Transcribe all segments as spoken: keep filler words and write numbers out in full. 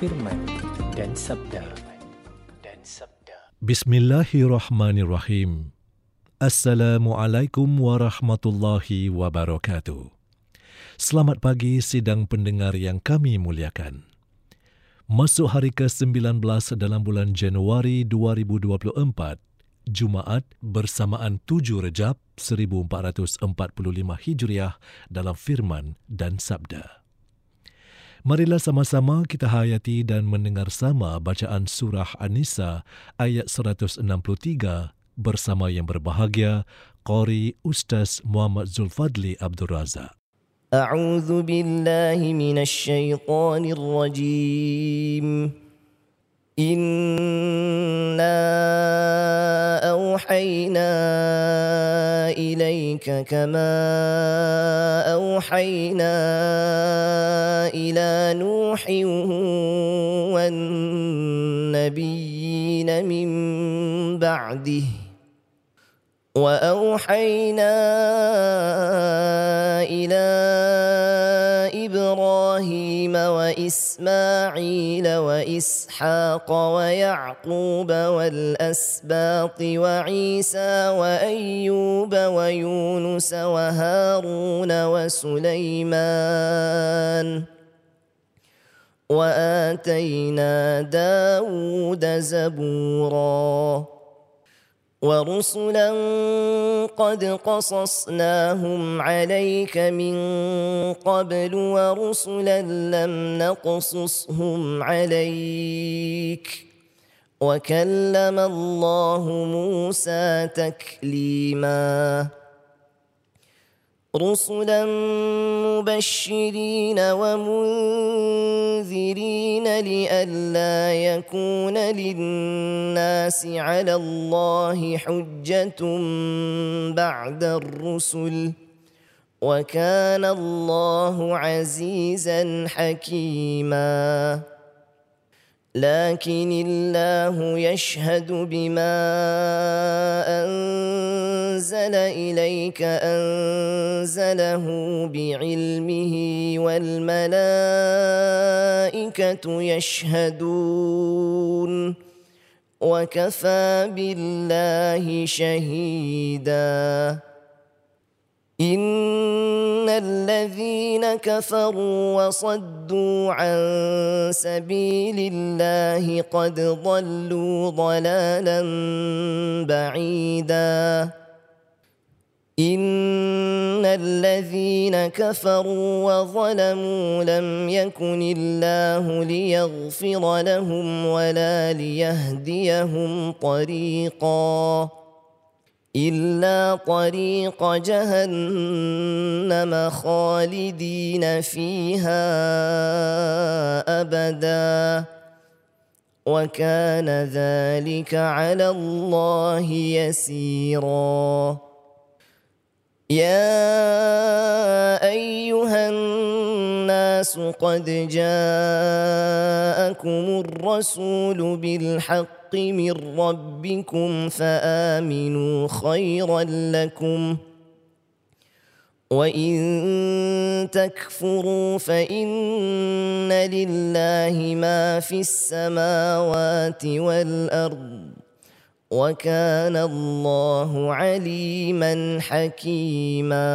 Firman dan sabda. Bismillahirrahmanirrahim. Assalamualaikum warahmatullahi wabarakatuh. Selamat pagi sidang pendengar yang kami muliakan. Masuk hari ke sembilan belas dalam bulan Januari dua ribu dua puluh empat, Jumaat bersamaan tujuh Rejab seribu empat ratus empat puluh lima Hijriah dalam Firman dan Sabda. Marilah sama-sama kita hayati dan mendengar sama bacaan Surah An-Nisa ayat seratus enam puluh tiga bersama yang berbahagia Qari Ustaz Mohd Zul Fadhli Abdul Razak. A'udzu billahi minasy syaithanir rajim. Inna auhayna ilaika kama auhayna ila Nuhin wan nabiyina min ba'dihi wa auhayna ila إبراهيم وإسماعيل وإسحاق ويعقوب والأسباط وعيسى وأيوب ويونس وهارون وسليمان وآتينا داود زبورا وَرُسُلًا قَدْ قَصَصْنَاهُمْ عَلَيْكَ مِنْ قَبْلُ وَرُسُلًا لَمْ نَقْصُصْهُمْ عَلَيْكَ وَكَلَّمَ اللَّهُ مُوسَى تَكْلِيمًا رُسُلًا مُبَشِّرِينَ وَمُنذِرِينَ لِئَلَّا يَكُونَ لِلنَّاسِ عَلَى اللَّهِ حُجَّةٌ بَعْدَ الرُّسُلِ وَكَانَ اللَّهُ عَزِيزًا حَكِيمًا لكن الله يشهد بما أنزل إليك أنزله بعلمه والملائكة يشهدون وكفى بالله شهيدا إن الذين كفروا وصدوا عن سبيل الله قد ضلوا ضلالا بعيدا إن الذين كفروا وظلموا لم يكن الله ليغفر لهم ولا ليهديهم طريقا إلا طريق جهنم خالدين فيها أبدا وكان ذلك على الله يسيرا يا أيها الناس قد جاءكم الرسول بالحق من ربكم فآمنوا خيرا لكم وإن تكفروا فإن لله ما في السماوات والأرض وَكَانَ اللَّهُ عَلِيمًا حَكِيمًا.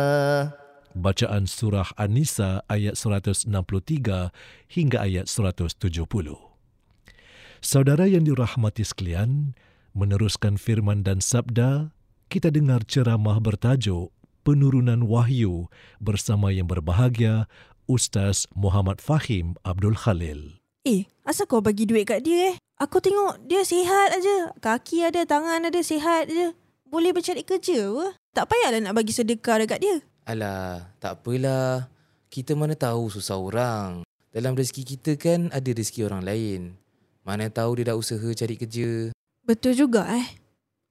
Bacaan surah An-Nisa ayat seratus enam puluh tiga hingga ayat seratus tujuh puluh. Saudara yang dirahmati sekalian, meneruskan firman dan sabda, kita dengar ceramah bertajuk Penurunan Wahyu bersama yang berbahagia Ustaz Mohd Faheem Abdul Khalil. Eh, asal kau bagi duit kat dia eh? Aku tengok dia sihat aja. Kaki ada, tangan ada, sihat aja. Boleh bercari kerja apa? Tak payahlah nak bagi sedekah dekat dia. Alah, tak apalah. Kita mana tahu susah orang. Dalam rezeki kita kan ada rezeki orang lain. Mana tahu dia dah usaha cari kerja. Betul juga eh.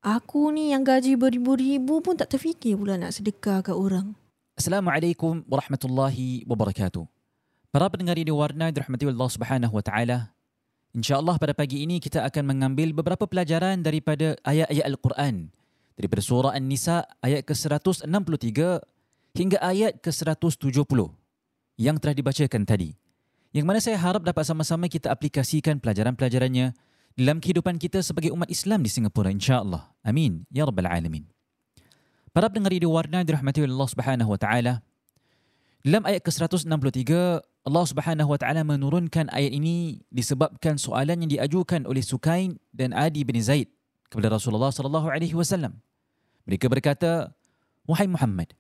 Aku ni yang gaji beribu-ribu pun tak terfikir pula nak sedekah kat orang. Assalamualaikum warahmatullahi wabarakatuh. Para pendengar di Warna dirahmati Allah Subhanahu wa taala. Insya-Allah pada pagi ini kita akan mengambil beberapa pelajaran daripada ayat-ayat Al-Quran, daripada surah An-Nisa ayat ke-seratus enam puluh tiga hingga ayat ke-seratus tujuh puluh yang telah dibacakan tadi. Yang mana saya harap dapat sama-sama kita aplikasikan pelajaran-pelajarannya dalam kehidupan kita sebagai umat Islam di Singapura insya-Allah. Amin ya rabbal alamin. Para pendengar di Warna dirahmati Allah Subhanahu wa taala. Dalam ayat ke-seratus enam puluh tiga Allah Subhanahu wa taala menurunkan ayat ini disebabkan soalan yang diajukan oleh Sukain dan Adi bin Zaid kepada Rasulullah sallallahu alaihi wasallam. Mereka berkata, "Wahai Muhammad,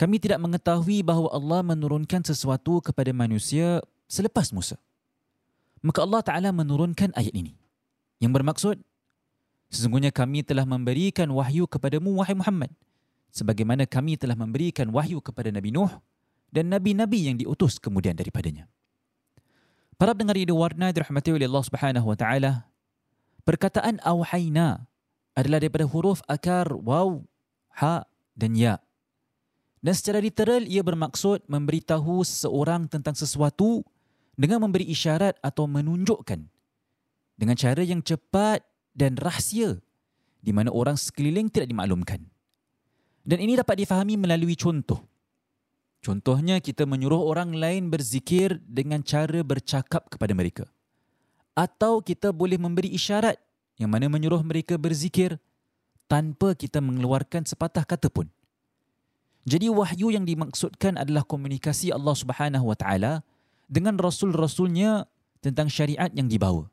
kami tidak mengetahui bahawa Allah menurunkan sesuatu kepada manusia selepas Musa." Maka Allah Taala menurunkan ayat ini yang bermaksud, sesungguhnya kami telah memberikan wahyu kepadamu wahai Muhammad, sebagaimana kami telah memberikan wahyu kepada Nabi Nuh dan nabi-nabi yang diutus kemudian daripadanya. Para pendengar di Warna dirahmati oleh Allah Subhanahu wa taala, perkataan auhayna adalah daripada huruf akar waw, ha dan ya. Dan secara literal ia bermaksud memberitahu seseorang tentang sesuatu dengan memberi isyarat atau menunjukkan dengan cara yang cepat dan rahsia di mana orang sekeliling tidak dimaklumkan. Dan ini dapat difahami melalui contoh. Contohnya, kita menyuruh orang lain berzikir dengan cara bercakap kepada mereka. Atau kita boleh memberi isyarat yang mana menyuruh mereka berzikir tanpa kita mengeluarkan sepatah kata pun. Jadi wahyu yang dimaksudkan adalah komunikasi Allah Subhanahu wa taala dengan rasul-rasulnya tentang syariat yang dibawa.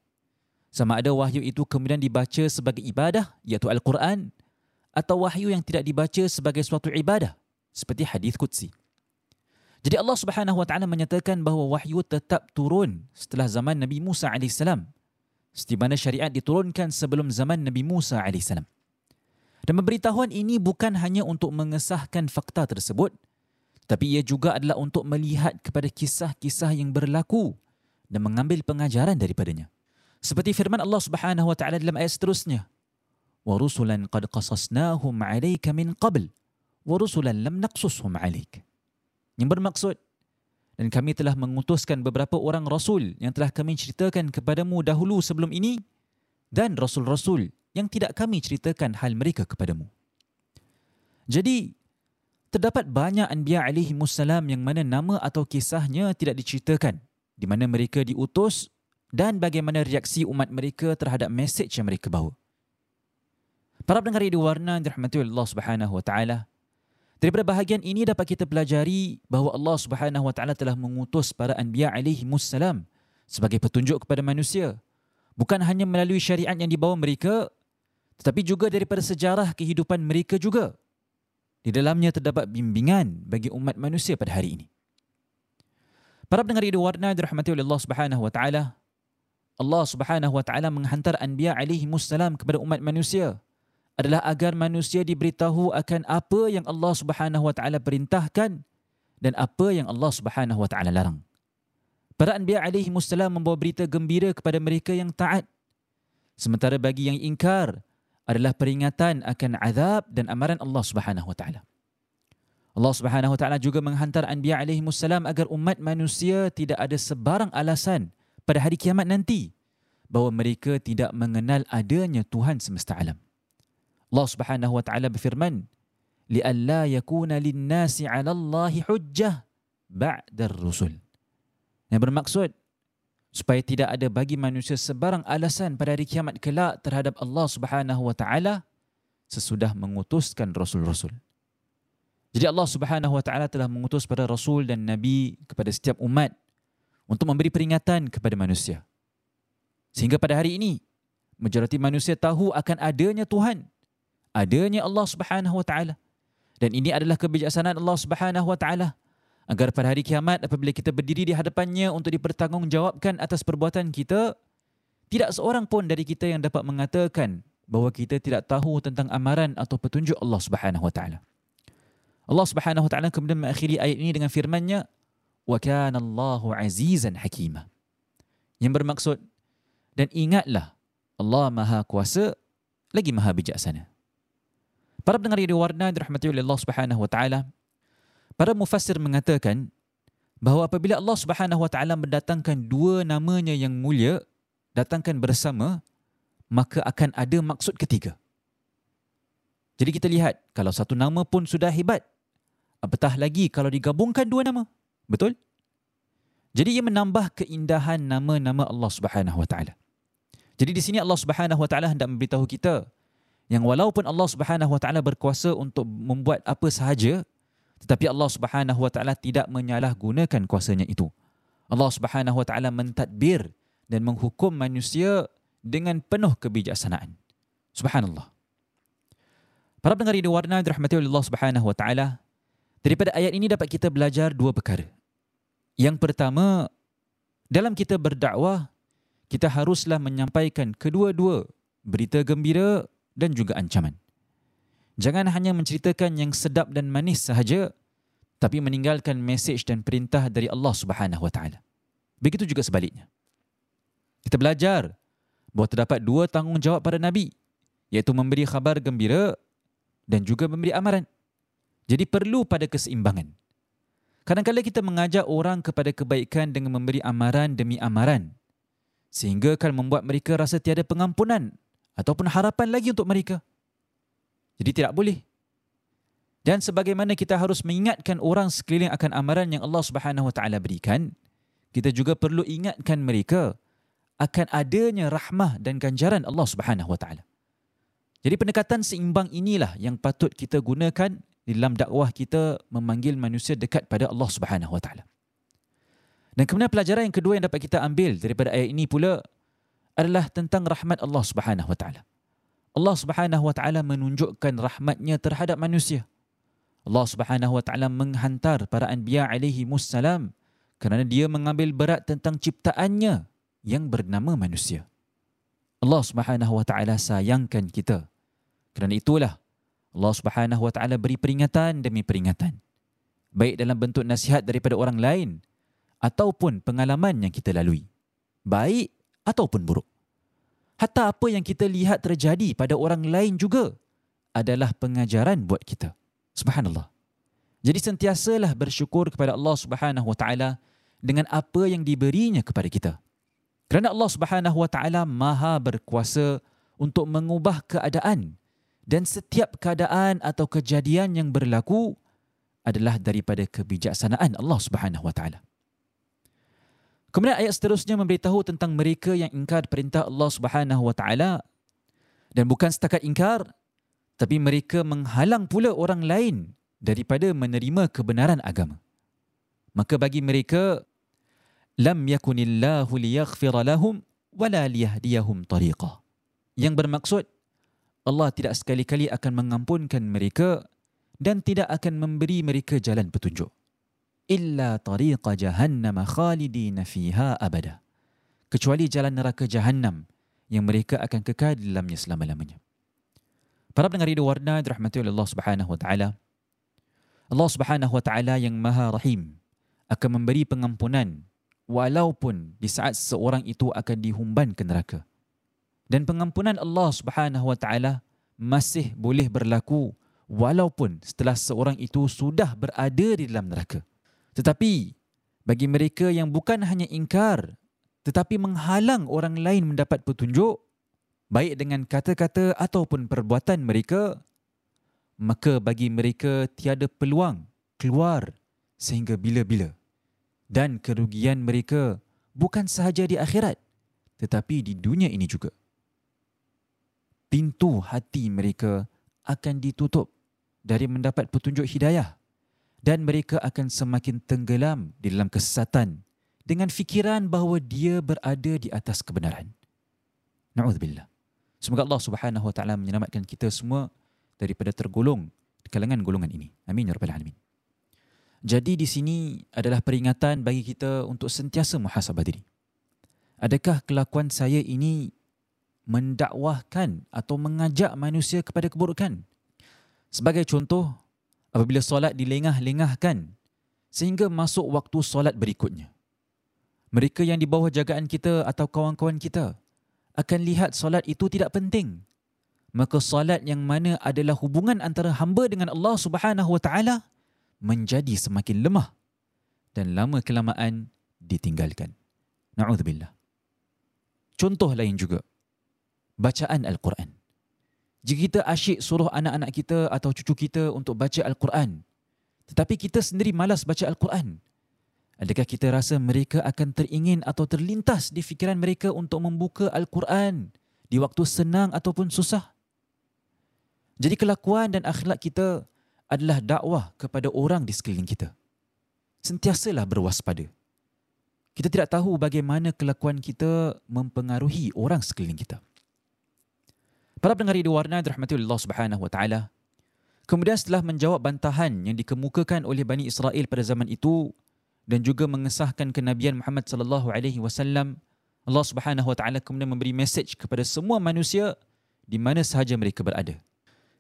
Sama ada wahyu itu kemudian dibaca sebagai ibadah iaitu Al-Quran atau wahyu yang tidak dibaca sebagai suatu ibadah seperti hadis qudsi. Jadi Allah Subhanahu wa taala menyatakan bahawa wahyu tetap turun setelah zaman Nabi Musa alaihi salam, setiap mana syariat diturunkan sebelum zaman Nabi Musa alaihi salam. Dan pemberitahuan ini bukan hanya untuk mengesahkan fakta tersebut, tapi ia juga adalah untuk melihat kepada kisah-kisah yang berlaku dan mengambil pengajaran daripadanya. Seperti firman Allah Subhanahu wa taala dalam ayat seterusnya, "Wa rusulan qad qasasnahum 'alaika min qabl wa rusulan lam naqsushum 'alaik." Yang bermaksud, dan kami telah mengutuskan beberapa orang Rasul yang telah kami ceritakan kepadamu dahulu sebelum ini dan Rasul-Rasul yang tidak kami ceritakan hal mereka kepadamu. Jadi, terdapat banyak Anbiya alaihimussalam yang mana nama atau kisahnya tidak diceritakan, di mana mereka diutus dan bagaimana reaksi umat mereka terhadap mesej yang mereka bawa. Para pendengar di Warna dirahmati Allah Subhanahu wa taala, daripada bahagian ini dapat kita pelajari bahawa Allah Subhanahu wa taala telah mengutus para anbiya alaihi wassalam sebagai petunjuk kepada manusia, bukan hanya melalui syariat yang dibawa mereka tetapi juga daripada sejarah kehidupan mereka juga. Di dalamnya terdapat bimbingan bagi umat manusia pada hari ini. Para pendengar di Warna dirahmati oleh Allah Subhanahu wa taala, Allah Subhanahu wa taala menghantar anbiya alaihi wassalam kepada umat manusia adalah agar manusia diberitahu akan apa yang Allah Subhanahu wa taala perintahkan dan apa yang Allah Subhanahu wa taala larang. Para anbiya alaihi wassalam membawa berita gembira kepada mereka yang taat. Sementara bagi yang ingkar adalah peringatan akan azab dan amaran Allah Subhanahu wa taala. Allah Subhanahu wa taala juga menghantar anbiya alaihi wassalam agar umat manusia tidak ada sebarang alasan pada hari kiamat nanti bahawa mereka tidak mengenal adanya Tuhan semesta alam. Allah Subhanahu wa taala berfirman, "Li'alla yakuna lin-nasi 'ala Allahi hujjah ba'da ar-rusul." Yang bermaksud supaya tidak ada bagi manusia sebarang alasan pada hari kiamat kelak terhadap Allah Subhanahu wa taala sesudah mengutuskan rasul-rasul. Jadi Allah Subhanahu wa taala telah mengutus para rasul dan nabi kepada setiap umat untuk memberi peringatan kepada manusia. Sehingga pada hari ini majoriti manusia tahu akan adanya Tuhan, adanya Allah Subhanahu wa taala. Dan ini adalah kebijaksanaan Allah Subhanahu wa taala, agar pada hari kiamat apabila kita berdiri di hadapannya untuk dipertanggungjawabkan atas perbuatan kita, tidak seorang pun dari kita yang dapat mengatakan bahawa kita tidak tahu tentang amaran atau petunjuk Allah Subhanahu wa taala. Allah Subhanahu wa taala kemudian mengakhiri ayat ini dengan firman-Nya, "Wa kana Allahu 'azizan hakima." Yang bermaksud, dan ingatlah Allah Maha Kuasa lagi Maha Bijaksana. Para pendengar yang diwarnai dirahmati oleh Allah Subhanahu wa taala, para mufassir mengatakan bahawa apabila Allah Subhanahu wa taala mendatangkan dua namanya yang mulia, datangkan bersama, maka akan ada maksud ketiga. Jadi kita lihat, kalau satu nama pun sudah hebat, apatah lagi kalau digabungkan dua nama. Betul? Jadi ia menambah keindahan nama-nama Allah Subhanahu wa taala. Jadi di sini Allah Subhanahu wa taala hendak memberitahu kita yang walaupun Allah Subhanahu wa taala berkuasa untuk membuat apa sahaja, tetapi Allah Subhanahu wa taala tidak menyalahgunakan kuasanya itu. Allah Subhanahu wa taala mentadbir dan menghukum manusia dengan penuh kebijaksanaan. Subhanallah. Para pendengar yang diwarnai dirahmati oleh Allah Subhanahu wa taala, daripada ayat ini dapat kita belajar dua perkara. Yang pertama, dalam kita berdakwah, kita haruslah menyampaikan kedua-dua berita gembira dan juga ancaman. Jangan hanya menceritakan yang sedap dan manis sahaja, tapi meninggalkan mesej dan perintah dari Allah Subhanahu wa taala. Begitu juga sebaliknya. Kita belajar bahawa terdapat dua tanggungjawab para nabi, iaitu memberi khabar gembira dan juga memberi amaran. Jadi perlu pada keseimbangan. Kadang-kadang kita mengajak orang kepada kebaikan dengan memberi amaran demi amaran, sehingga akan membuat mereka rasa tiada pengampunan ataupun harapan lagi untuk mereka. Jadi tidak boleh. Dan sebagaimana kita harus mengingatkan orang sekeliling akan amaran yang Allah Subhanahu wa taala berikan, kita juga perlu ingatkan mereka akan adanya rahmah dan ganjaran Allah Subhanahu wa taala. Jadi pendekatan seimbang inilah yang patut kita gunakan di dalam dakwah kita memanggil manusia dekat pada Allah Subhanahu wa taala. Dan kemudian pelajaran yang kedua yang dapat kita ambil daripada ayat ini pula adalah tentang rahmat Allah Subhanahu wa taala. Allah Subhanahu wa taala menunjukkan rahmatnya terhadap manusia. Allah Subhanahu wa taala menghantar para anbiya alaihi wassalam kerana dia mengambil berat tentang ciptaannya yang bernama manusia. Allah Subhanahu wa taala sayangkan kita. Kerana itulah Allah Subhanahu wa taala beri peringatan demi peringatan, baik dalam bentuk nasihat daripada orang lain ataupun pengalaman yang kita lalui, baik ataupun buruk. Hatta apa yang kita lihat terjadi pada orang lain juga adalah pengajaran buat kita. Subhanallah. Jadi sentiasalah bersyukur kepada Allah Subhanahu wa taala dengan apa yang diberinya kepada kita. Kerana Allah Subhanahu wa taala Maha berkuasa untuk mengubah keadaan, dan setiap keadaan atau kejadian yang berlaku adalah daripada kebijaksanaan Allah Subhanahu wa taala. Kemudian ayat seterusnya memberitahu tentang mereka yang ingkar perintah Allah Subhanahu wa taala, dan bukan setakat ingkar, tapi mereka menghalang pula orang lain daripada menerima kebenaran agama. Maka bagi mereka, lam yakunillahu liyaghfira lahum wala liyahdiyahum tariqa. Yang bermaksud, Allah tidak sekali-kali akan mengampunkan mereka dan tidak akan memberi mereka jalan petunjuk. Illa tariqa jahannam khalidina fiha abada, kecuali jalan neraka jahannam yang mereka akan kekal dalamnya selama-lamanya. Para pendengar yang diwarnai dirahmati oleh Allah Subhanahu wa taala, Allah Subhanahu wa taala yang Maha Rahim akan memberi pengampunan walaupun di saat seorang itu akan dihumban ke neraka. Dan pengampunan Allah Subhanahu wa taala masih boleh berlaku walaupun setelah seorang itu sudah berada di dalam neraka. Tetapi bagi mereka yang bukan hanya ingkar tetapi menghalang orang lain mendapat petunjuk, baik dengan kata-kata ataupun perbuatan mereka, maka bagi mereka tiada peluang keluar sehingga bila-bila. Dan kerugian mereka bukan sahaja di akhirat, tetapi di dunia ini juga. Pintu hati mereka akan ditutup dari mendapat petunjuk hidayah, dan mereka akan semakin tenggelam di dalam kesesatan dengan fikiran bahawa dia berada di atas kebenaran. Na'udzubillah. Semoga Allah Subhanahu Wa Taala menyelamatkan kita semua daripada tergolong di kalangan golongan ini. Amin ya rabbal alamin. Jadi di sini adalah peringatan bagi kita untuk sentiasa muhasabah diri. Adakah kelakuan saya ini mendakwahkan atau mengajak manusia kepada keburukan? Sebagai contoh, apabila solat dilengah-lengahkan sehingga masuk waktu solat berikutnya, mereka yang di bawah jagaan kita atau kawan-kawan kita akan lihat solat itu tidak penting. Maka solat yang mana adalah hubungan antara hamba dengan Allah Subhanahu Wa Taala menjadi semakin lemah dan lama kelamaan ditinggalkan. Na'udzubillah. Contoh lain juga, bacaan Al-Quran. Jika kita asyik suruh anak-anak kita atau cucu kita untuk baca Al-Quran, tetapi kita sendiri malas baca Al-Quran, adakah kita rasa mereka akan teringin atau terlintas di fikiran mereka untuk membuka Al-Quran di waktu senang ataupun susah? Jadi kelakuan dan akhlak kita adalah dakwah kepada orang di sekeliling kita. Sentiasalah berwaspada. Kita tidak tahu bagaimana kelakuan kita mempengaruhi orang sekeliling kita. Para pendengar diwarnai dirahmati Allah Subhanahu Wa Taala. Kemudian setelah menjawab bantahan yang dikemukakan oleh Bani Israel pada zaman itu dan juga mengesahkan kenabian Muhammad sallallahu alaihi wasallam, Allah Subhanahu Wa Taala kemudian memberi mesej kepada semua manusia di mana sahaja mereka berada.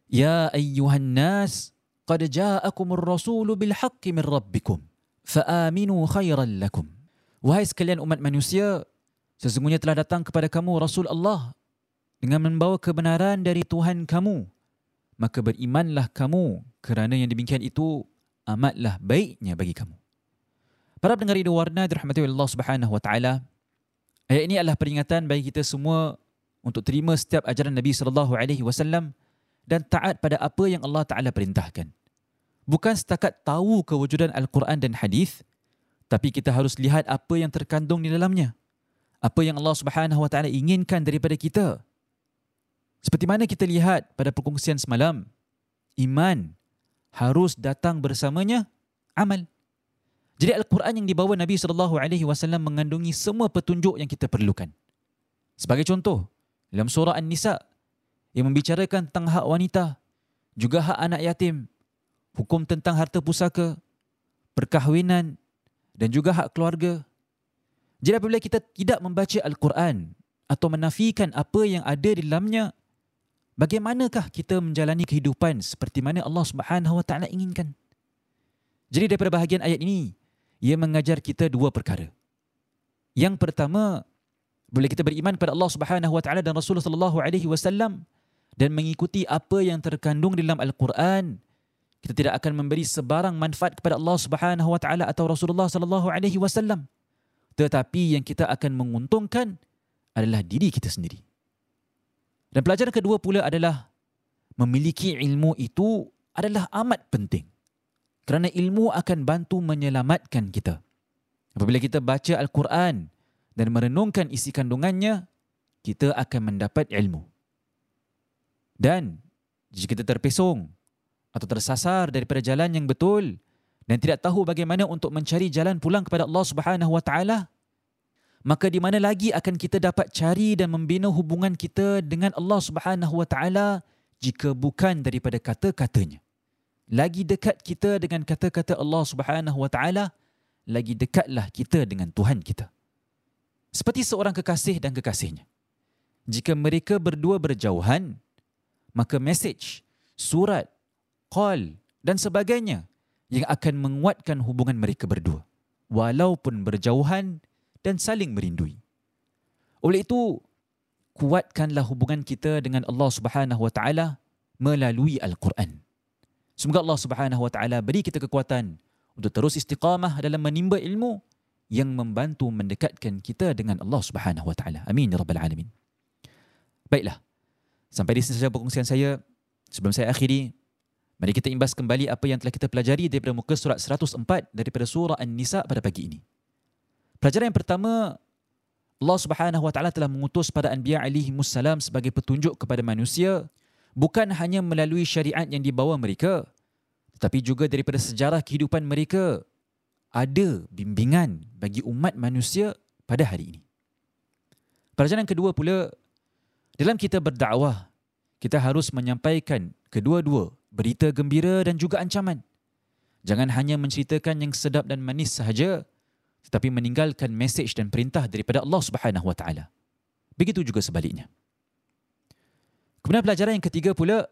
Ya ayyuhan nas, قد جاءكم الرسول بالحق من ربكم فآمنوا خيرا لكم. Wahai sekalian umat manusia, sesungguhnya telah datang kepada kamu Rasul Allah dengan membawa kebenaran dari Tuhan kamu, maka berimanlah kamu kerana yang demikian itu amatlah baiknya bagi kamu. Para pendengar ridho warna dirahmati Allah Subhanahu Wa Taala, ayat ini adalah peringatan bagi kita semua untuk terima setiap ajaran Nabi sallallahu alaihi wasallam dan taat pada apa yang Allah Taala perintahkan. Bukan setakat tahu kewujudan Al-Quran dan hadis, tapi kita harus lihat apa yang terkandung di dalamnya, apa yang Allah Subhanahu Wa Taala inginkan daripada kita. Seperti mana kita lihat pada perkongsian semalam, iman harus datang bersamanya amal. Jadi Al-Quran yang dibawa Nabi sallallahu alaihi wasallam mengandungi semua petunjuk yang kita perlukan. Sebagai contoh, dalam surah An-Nisa yang membicarakan tentang hak wanita, juga hak anak yatim, hukum tentang harta pusaka, perkahwinan dan juga hak keluarga. Jadi apabila kita tidak membaca Al-Quran atau menafikan apa yang ada di dalamnya, bagaimanakah kita menjalani kehidupan seperti mana Allah Subhanahu Wa Taala inginkan? Jadi daripada bahagian ayat ini, ia mengajar kita dua perkara. Yang pertama, boleh kita beriman kepada Allah Subhanahu Wa Taala dan Rasulullah Sallallahu Alaihi Wasallam dan mengikuti apa yang terkandung dalam Al-Quran, kita tidak akan memberi sebarang manfaat kepada Allah Subhanahu Wa Taala atau Rasulullah Sallallahu Alaihi Wasallam, tetapi yang kita akan menguntungkan adalah diri kita sendiri. Dan pelajaran kedua pula adalah memiliki ilmu itu adalah amat penting, kerana ilmu akan bantu menyelamatkan kita. Apabila kita baca Al-Quran dan merenungkan isi kandungannya, kita akan mendapat ilmu. Dan jika kita terpesong atau tersasar daripada jalan yang betul dan tidak tahu bagaimana untuk mencari jalan pulang kepada Allah Subhanahu Wa Taala, maka di mana lagi akan kita dapat cari dan membina hubungan kita dengan Allah Subhanahu Wa Taala jika bukan daripada kata-katanya? Lagi dekat kita dengan kata-kata Allah Subhanahu Wa Taala, lagi dekatlah kita dengan Tuhan kita. Seperti seorang kekasih dan kekasihnya, jika mereka berdua berjauhan, maka mesej, surat, call dan sebagainya yang akan menguatkan hubungan mereka berdua walaupun berjauhan dan saling merindui. Oleh itu, kuatkanlah hubungan kita dengan Allah Subhanahu Wa Taala melalui Al-Quran. Semoga Allah Subhanahu Wa Taala beri kita kekuatan untuk terus istiqamah dalam menimba ilmu yang membantu mendekatkan kita dengan Allah Subhanahu Wa Taala. Amin ya rabbal alamin. Baiklah, sampai di sini saja perkongsian saya. Sebelum saya akhiri, mari kita imbas kembali apa yang telah kita pelajari daripada muka surat seratus empat daripada surah An-Nisa pada pagi ini. Pelajaran yang pertama Allah Subhanahu Wa Taala telah mengutus para anbiya alaihimussalam sebagai petunjuk kepada manusia, bukan hanya melalui syariat yang dibawa mereka, tetapi juga daripada sejarah kehidupan mereka ada bimbingan bagi umat manusia pada hari ini. Pelajaran kedua pula, dalam kita berdakwah, kita harus menyampaikan kedua-dua berita gembira dan juga ancaman. Jangan hanya menceritakan yang sedap dan manis sahaja, tetapi meninggalkan mesej dan perintah daripada Allah Subhanahu Wa Taala. Begitu juga sebaliknya. Kemudian pelajaran yang ketiga pula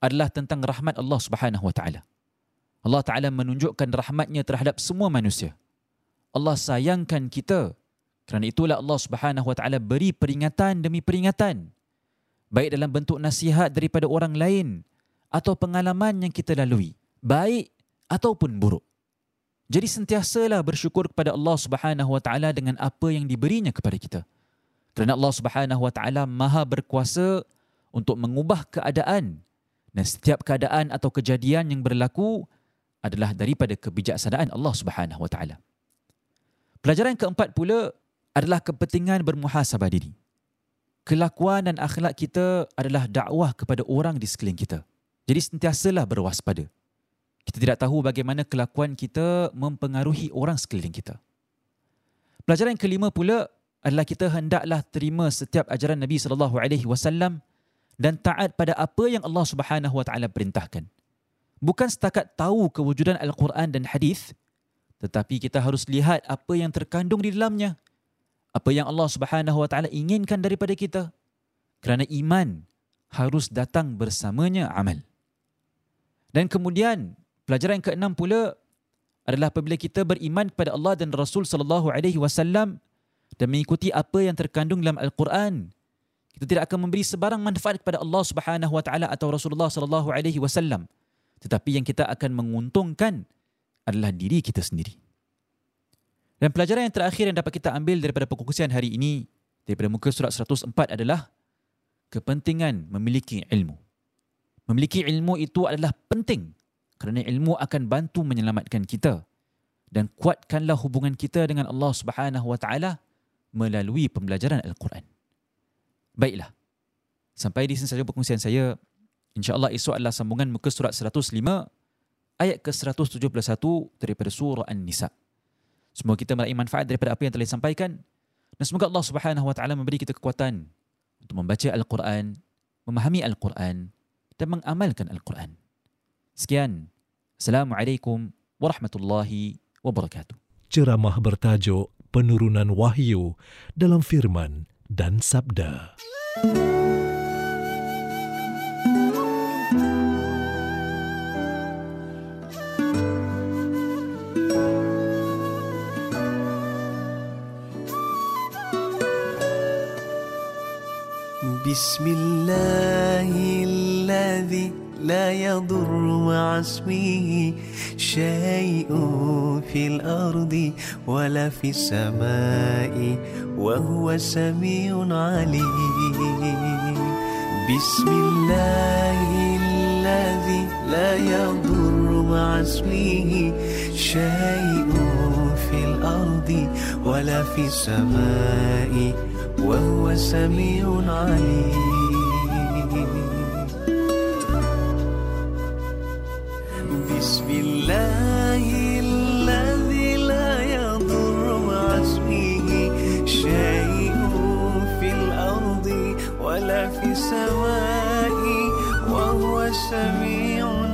adalah tentang rahmat Allah Subhanahu Wa Taala. Allah Taala menunjukkan rahmatnya terhadap semua manusia. Allah sayangkan kita, kerana itulah Allah Subhanahu Wa Taala beri peringatan demi peringatan, baik dalam bentuk nasihat daripada orang lain atau pengalaman yang kita lalui, baik ataupun buruk. Jadi sentiasalah bersyukur kepada Allah Subhanahu Wa Taala dengan apa yang diberinya kepada kita. Kerana Allah Subhanahu Wa Taala Maha berkuasa untuk mengubah keadaan, dan setiap keadaan atau kejadian yang berlaku adalah daripada kebijaksanaan Allah Subhanahu Wa Taala. Pelajaran keempat pula adalah kepentingan bermuhasabah diri. Kelakuan dan akhlak kita adalah dakwah kepada orang di sekeliling kita. Jadi sentiasalah berwaspada. Kita tidak tahu bagaimana kelakuan kita mempengaruhi orang sekeliling kita. Pelajaran kelima pula adalah kita hendaklah terima setiap ajaran Nabi sallallahu alaihi wasallam dan taat pada apa yang Allah Subhanahu Wa Taala perintahkan. Bukan setakat tahu kewujudan Al-Quran dan hadis, tetapi kita harus lihat apa yang terkandung di dalamnya, apa yang Allah Subhanahu Wa Taala inginkan daripada kita. Kerana iman harus datang bersamanya amal. Dan kemudian pelajaran keenam pula adalah apabila kita beriman kepada Allah dan Rasul sallallahu alaihi wasallam dan mengikuti apa yang terkandung dalam Al-Quran, kita tidak akan memberi sebarang manfaat kepada Allah Subhanahu Wa Taala atau Rasulullah sallallahu alaihi wasallam, tetapi yang kita akan menguntungkan adalah diri kita sendiri. Dan pelajaran yang terakhir yang dapat kita ambil daripada perkongsian hari ini daripada muka surat seratus empat adalah kepentingan memiliki ilmu. Memiliki ilmu itu adalah penting, kerana ilmu akan bantu menyelamatkan kita, dan kuatkanlah hubungan kita dengan Allah Subhanahu Wa Taala melalui pembelajaran Al-Quran. Baiklah, sampai di sini saja perkongsian saya. InsyaAllah esok adalah sambungan muka surat seratus lima ayat ke seratus tujuh puluh satu daripada surah An-Nisa. Semoga kita meraih manfaat daripada apa yang telah disampaikan, dan semoga Allah Subhanahu Wa Taala memberi kita kekuatan untuk membaca Al-Quran, memahami Al-Quran dan mengamalkan Al-Quran. Sekian. Assalamualaikum warahmatullahi wabarakatuh. Ceramah bertajuk Penurunan Wahyu dalam Firman dan Sabda. Bismillahilladzi لا يضر مع اسمه شيء في الأرض ولا في السماء وهو سميع عليم بسم الله الذي لا يضر مع اسمه شيء في الأرض ولا في السماء وهو سميع عليم بسم الله الذي لا يضر مع اسمه شيء في الأرض ولا في السماء وهو سميع